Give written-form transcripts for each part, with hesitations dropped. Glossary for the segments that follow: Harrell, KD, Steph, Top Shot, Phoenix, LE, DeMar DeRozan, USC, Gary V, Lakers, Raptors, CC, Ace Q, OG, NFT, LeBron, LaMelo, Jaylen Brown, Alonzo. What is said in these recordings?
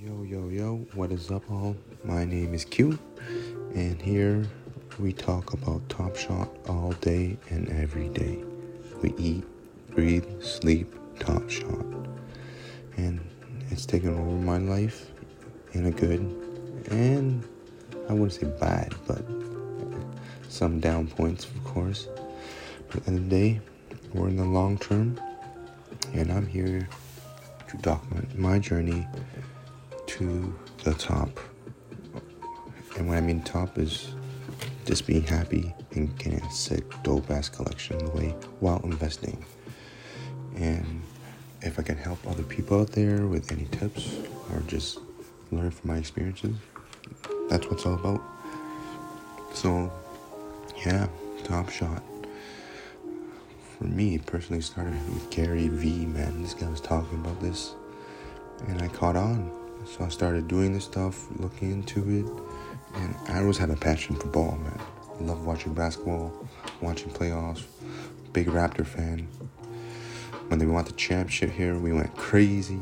Yo, what is up, all? My name is Q, and here we talk about Top Shot all day and every day. We eat, breathe, sleep Top Shot, and it's taken over my life in a good, and I wouldn't say bad, but some down points, of course. But at the end of the day, we're in the long term, and I'm here to document my journey to the top. And what I mean top is just being happy and getting a sick dope ass collection in the way while investing. And if I can help other people out there with any tips or just learn from my experiences, that's what it's all about. So yeah, Top Shot for me personally started with Gary V, man. This guy was talking about this and I caught on. So I started doing this stuff, looking into it, and I always had a passion for ball, man. I love watching basketball, watching playoffs, big Raptor fan. When they won the championship here, we went crazy.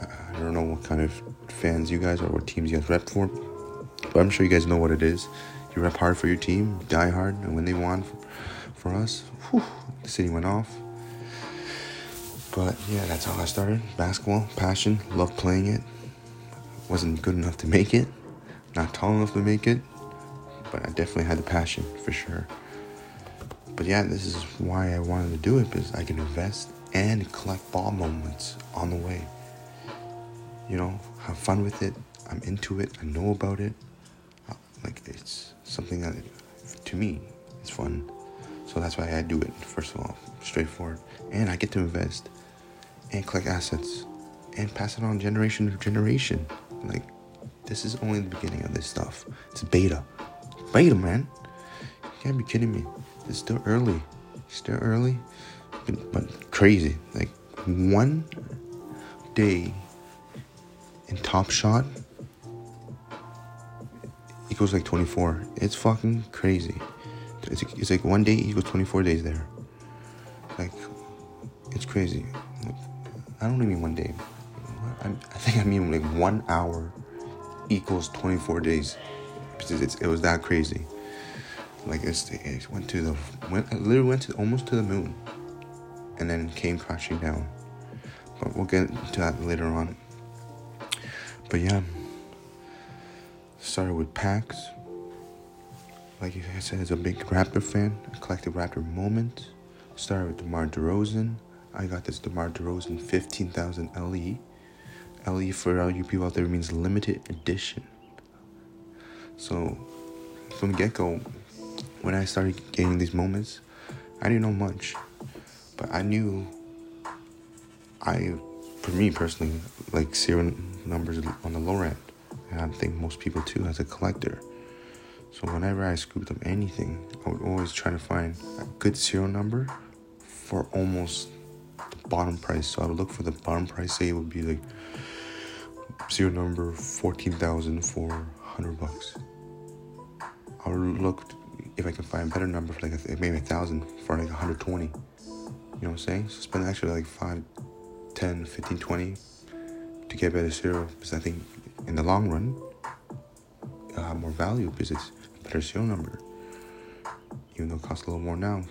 I don't know what kind of fans you guys are, what teams you guys rep for, but I'm sure you guys know what it is. You rep hard for your team, die hard, and when they won for us, whew, the city went off. But yeah, that's how I started. Basketball, passion, love playing it. Wasn't good enough to make it, not tall enough to make it, but I definitely had the passion for sure. But yeah, this is why I wanted to do it, because I can invest and collect ball moments on the way, you know, have fun with it. I'm into it, I know about it, like it's something that to me is fun, so that's why I do it. First of all, straightforward, and I get to invest and collect assets and pass it on generation to generation. Like, this is only the beginning of this stuff. It's beta, man. You can't be kidding me. It's still early, but crazy. Like, one day in Top Shot equals like 24. It's fucking crazy. It's like one day equals 24 days there. Like, it's crazy. Like, I don't mean one day. I think I mean like 1 hour equals 24 days. It was that crazy. Like, it went almost to the moon, and then came crashing down. But we'll get into that later on. But yeah, started with packs. Like I said, as a big Raptor fan, I collected Raptor moments. Started with DeMar DeRozan. I got this DeMar DeRozan 15,000 LE. LE, for all you people out there, means limited edition. So from the get-go, when I started getting these moments, I didn't know much. But I knew, for me personally, like serial numbers on the lower end. And I think most people too, as a collector. So whenever I scooped up anything, I would always try to find a good serial number for almost the bottom price. So I would look for the bottom price. Say it would be like serial number 14,400 bucks. I would look if I can find a better number for like maybe 1,000 for like 120. You know what I'm saying? So spend actually like 5, 10, 15, 20 to get better serial, because I think in the long run it'll have more value because it's a better serial number. Even though it costs a little more now,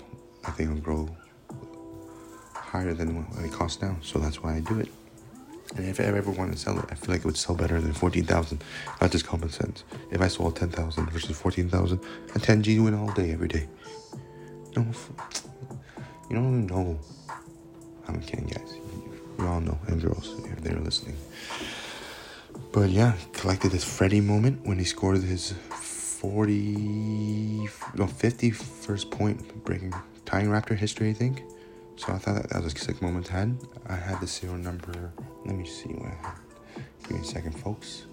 I think it'll grow higher than what it costs now. So that's why I do it. And if I ever wanted to sell it, I feel like it would sell better than 14,000. That's just common sense. If I sold 10,000 versus 14,000, a 10G win all day, every day. No, you don't even know. I'm kidding, guys. You all know, and girls, if they're listening. But yeah, collected this Freddie moment when he scored his 51st point, tying Raptor history, I think. So I thought that was a sick moment I had. I had the serial number. Let me see what I had. Give me a second, folks.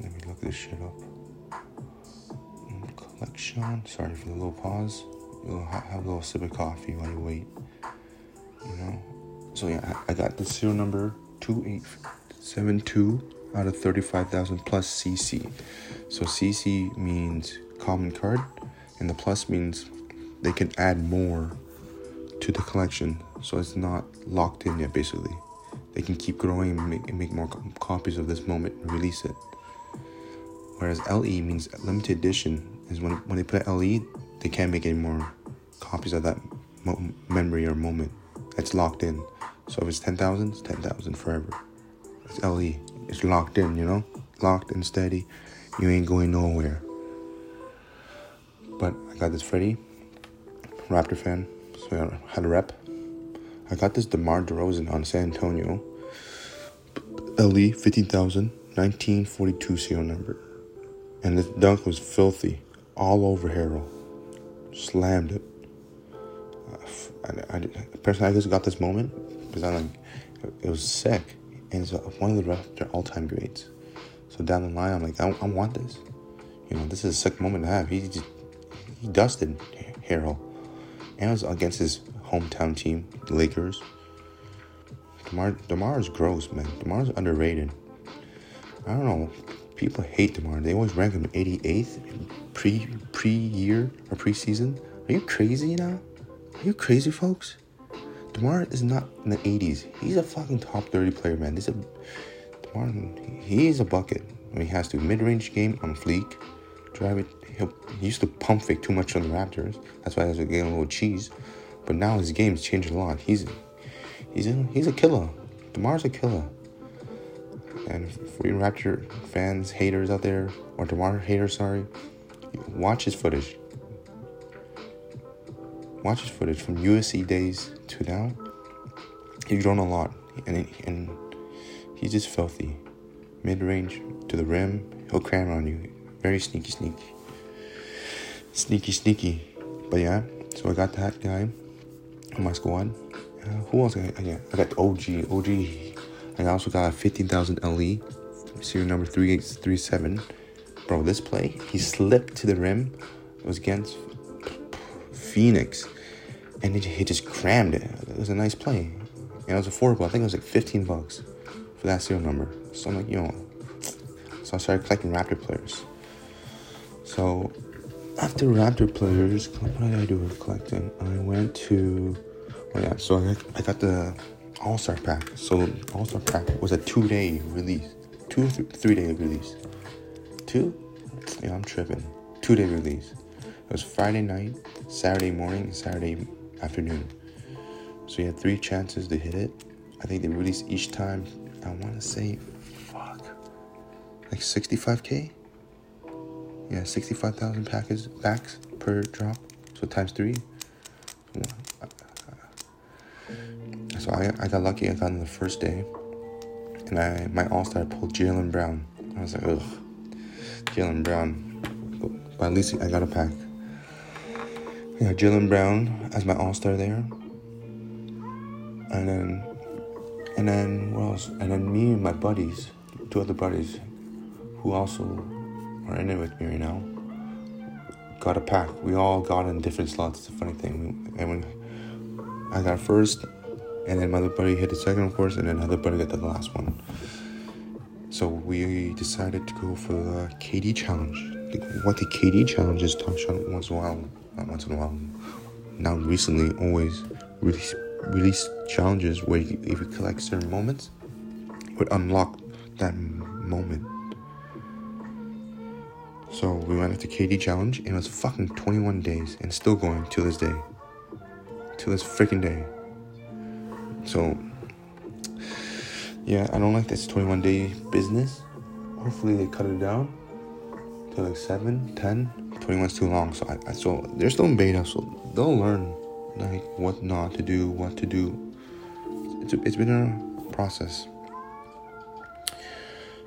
Let me look this shit up. Collection. Sorry for the little pause. You'll have a little sip of coffee while you wait. You know. So yeah, I got the serial number 2872 out of 35,000 plus CC. So CC means common card, and the plus means they can add more to the collection, so it's not locked in yet, basically. They can keep growing and make more copies of this moment and release it. Whereas LE means limited edition, is when they put LE, they can't make any more copies of that memory or moment. That's locked in. So if it's 10,000, it's 10,000 forever. It's LE. It's locked in, you know? Locked and steady. You ain't going nowhere. But I got this Freddie, Raptor fan, so I had a rep. I got this DeMar DeRozan on San Antonio. LE, 15,000, 1942 serial number. And this dunk was filthy. All over Harrell. Slammed it. Personally, I just got this moment because it was sick. And it's one of the Raptor all-time greats. So down the line, I'm like, I want this. You know, this is a sick moment to have. He dusted Harrell. And it was against his hometown team, the Lakers. DeMar is gross, man. DeMar is underrated. I don't know. People hate DeMar. They always rank him 88th pre-year or pre-season. Are you crazy now? Are you crazy, folks? DeMar is not in the 80s. He's a fucking top 30 player, man. DeMar, he's a bucket. I mean, he has to mid-range game on fleek. Drive it. He used to pump fake too much on the Raptors. That's why he was getting a little cheese. But now his game's changed a lot. He's a killer. DeMar's a killer. And for you Raptor fans, haters out there, or DeMar haters, sorry, watch his footage. Watch his footage from USC days to now. He's grown a lot, and he's just filthy. Mid-range to the rim, he'll cram on you. Very sneaky. But yeah, so I got that guy on my squad. Who else? I got OG. I also got a 15,000 LE, serial number 3837. Bro, this play, he slipped to the rim. It was against Phoenix, and he just crammed it. It was a nice play, and it was affordable. I think it was like $15 for that serial number. So I'm like, you know, so I started collecting Raptor players. So after Raptor players, what did I do with collecting? I went to, so I got the All-Star Pack. So All-Star Pack was a 2-day release. 3-day release. 2? Yeah, I'm tripping. 2-day release. It was Friday night, Saturday morning, and Saturday afternoon. So you had 3 chances to hit it. I think they released each time, I want to say, like 65K? Yeah, 65,000 packs per drop. So times 3. So I got lucky. I got in the first day, and my all-star pulled Jaylen Brown. I was like, ugh, Jaylen Brown. But at least I got a pack. Yeah, Jaylen Brown as my all-star there, and then what else? And then me and my buddies, 2 other buddies, who also are in it with me right now, got a pack. We all got in different slots. It's a funny thing. And when I got first. And then my other buddy hit the second, of course, and then another buddy got the last one. So we decided to go for the KD challenge. What the KD challenge is, Top Shot now recently always release challenges where if you collect certain moments, it would unlock that moment. So we went with the KD challenge, and it was fucking 21 days, and still going till this day. Till this freaking day. So, yeah, I don't like this 21-day business. Hopefully, they cut it down to like 7, 10. 21's too long. So, so they're still in beta. So, they'll learn, like, what not to do, what to do. It's been a process.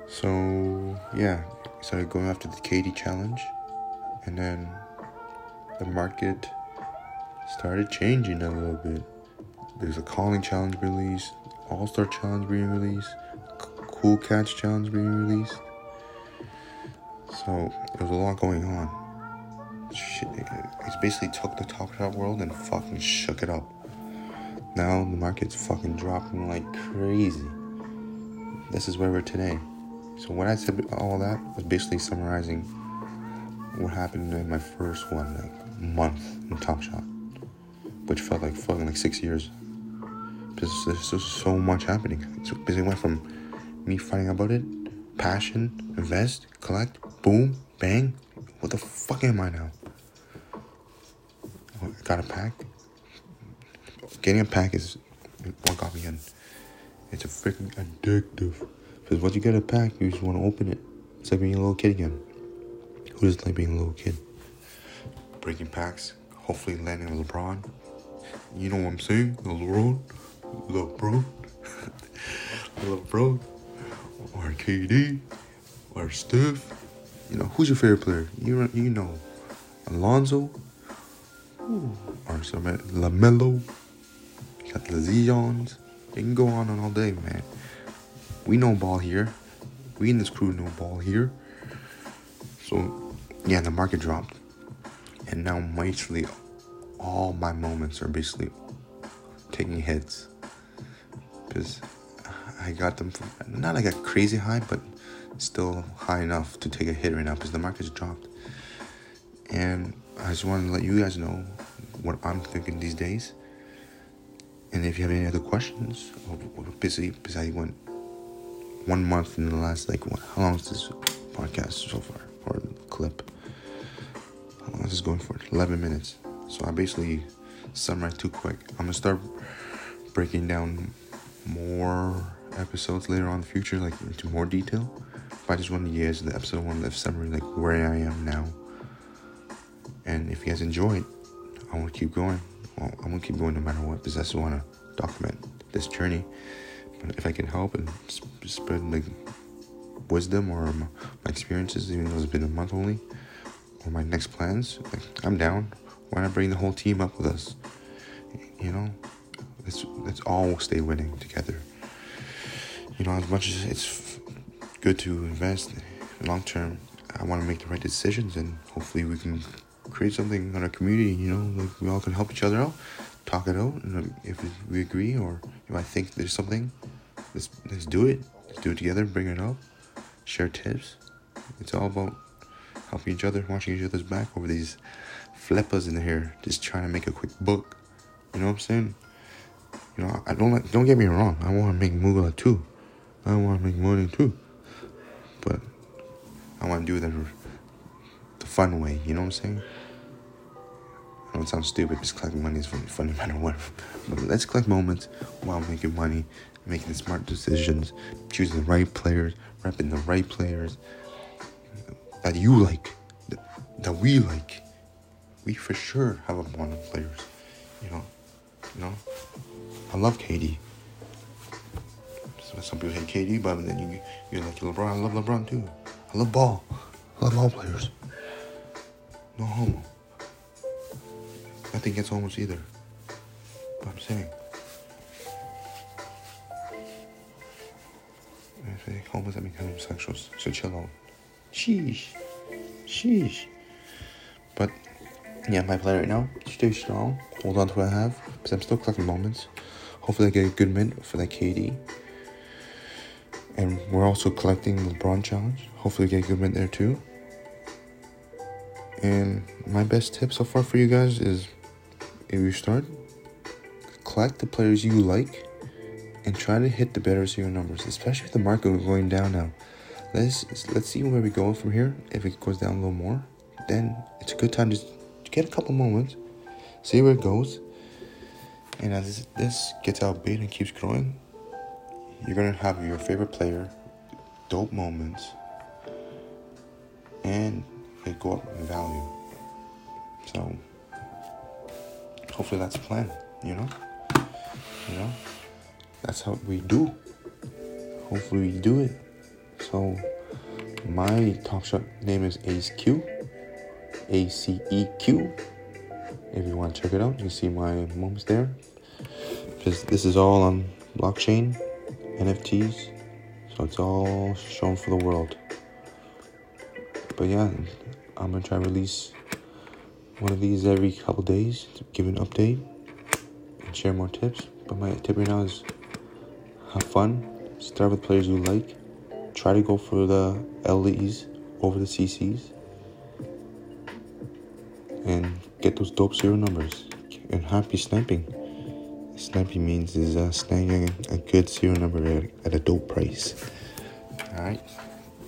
So, yeah. Started going after the KD challenge. And then the market started changing a little bit. There's a calling challenge release, all-star challenge being released, cool catch challenge being released. So there's a lot going on. Shit, it basically took the Top Shot world and fucking shook it up. Now the market's fucking dropping like crazy. This is where we're today. So when I said all that, I was basically summarizing what happened in my first one, like month in Top Shot, which felt like fucking like 6 years. because there's just so much happening. So it went from me fighting about it, passion, invest, collect, boom, bang. What the fuck am I now? I got a pack. Getting a pack is what got me in. It's a freaking addictive. Because once you get a pack, you just want to open it. It's like being a little kid again. Who doesn't like being a little kid? Breaking packs. Hopefully landing on LeBron. You know what I'm saying? LeBron. Or KD. Or Steph. You know, who's your favorite player? You know. Alonzo. Ooh. Or LaMelo. You got the Zions. It can go on and all day, man. We know ball here. We in this crew know ball here. So, yeah, the market dropped. And now, mostly, all my moments are basically taking hits. Because I got them from, not like a crazy high, but still high enough to take a hit right now because the market's dropped. And I just wanted to let you guys know what I'm thinking these days. And if you have any other questions, because I went 1 month in the last, how long is this podcast so far? Or clip? How long is this going for? 11 minutes. So I basically summarized too quick. I'm going to start breaking down more episodes later on in the future, into more detail. But I just wanted to get to the episode one, the summary, where I am now. And if you guys enjoy it, I want to keep going. Well, I'm going to keep going no matter what, because I just want to document this journey. But if I can help and spread, wisdom or my experiences, even though it's been a month only, or my next plans, I'm down. Why not bring the whole team up with us? You know, let's all stay winning together. You know, as much as it's good to invest long term, I want to make the right decisions, and hopefully we can create something in our community, we all can help each other out, talk it out, and if we agree or if I think there's something, let's do it. Let's do it together, bring it up, share tips. It's all about helping each other, watching each other's back over these flippers in here, just trying to make a quick buck. You know what I'm saying? I don't get me wrong, I want to make moolah too. I want to make money too. But I want to do the fun way, you know what I'm saying? I know it sounds stupid, just collecting money is fun no matter what. But let's collect moments while making money, making the smart decisions, choosing the right players, repping the right players that you like, that we like. We for sure have a bond of players, you know? I love KD. Some people hate KD, but then you're like LeBron. I love LeBron too. I love ball. I love all players. No homo. Nothing gets homos either. But I'm saying, if they homos, I mean homosexuals. So chill out. Sheesh. But yeah, my plan right now, stay strong, hold on to what I have, because I'm still collecting moments. Hopefully I get a good mint for that KD. And we're also collecting the LeBron challenge. Hopefully get a good mint there too. And my best tip so far for you guys is, if you start, collect the players you like and try to hit the better of your numbers, especially if the market is going down now. Let's see where we go from here. If it goes down a little more, then it's a good time to get a couple moments, see where it goes, and as this gets outbid and keeps growing, you're gonna have your favorite player, dope moments, and they go up in value. So hopefully that's the plan, you know, that's how we do. Hopefully we do it. So my Top Shot name is Ace Q. ACEQ. If you want to check it out, you can see my moments there. Because this is all on blockchain, NFTs, so it's all shown for the world. But yeah, I'm gonna try to release one of these every couple days to give an update and share more tips. But my tip right now is, have fun, start with players you like, try to go for the LEs over the CCs, and get those dope zero numbers, and happy sniping. Snappy Means is snagging a good serial number at a dope price. Alright,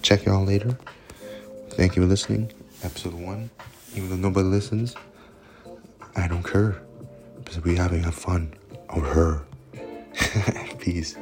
check y'all later. Thank you for listening. Episode 1. Even though nobody listens, I don't care. Because we're having fun. Or her. Peace.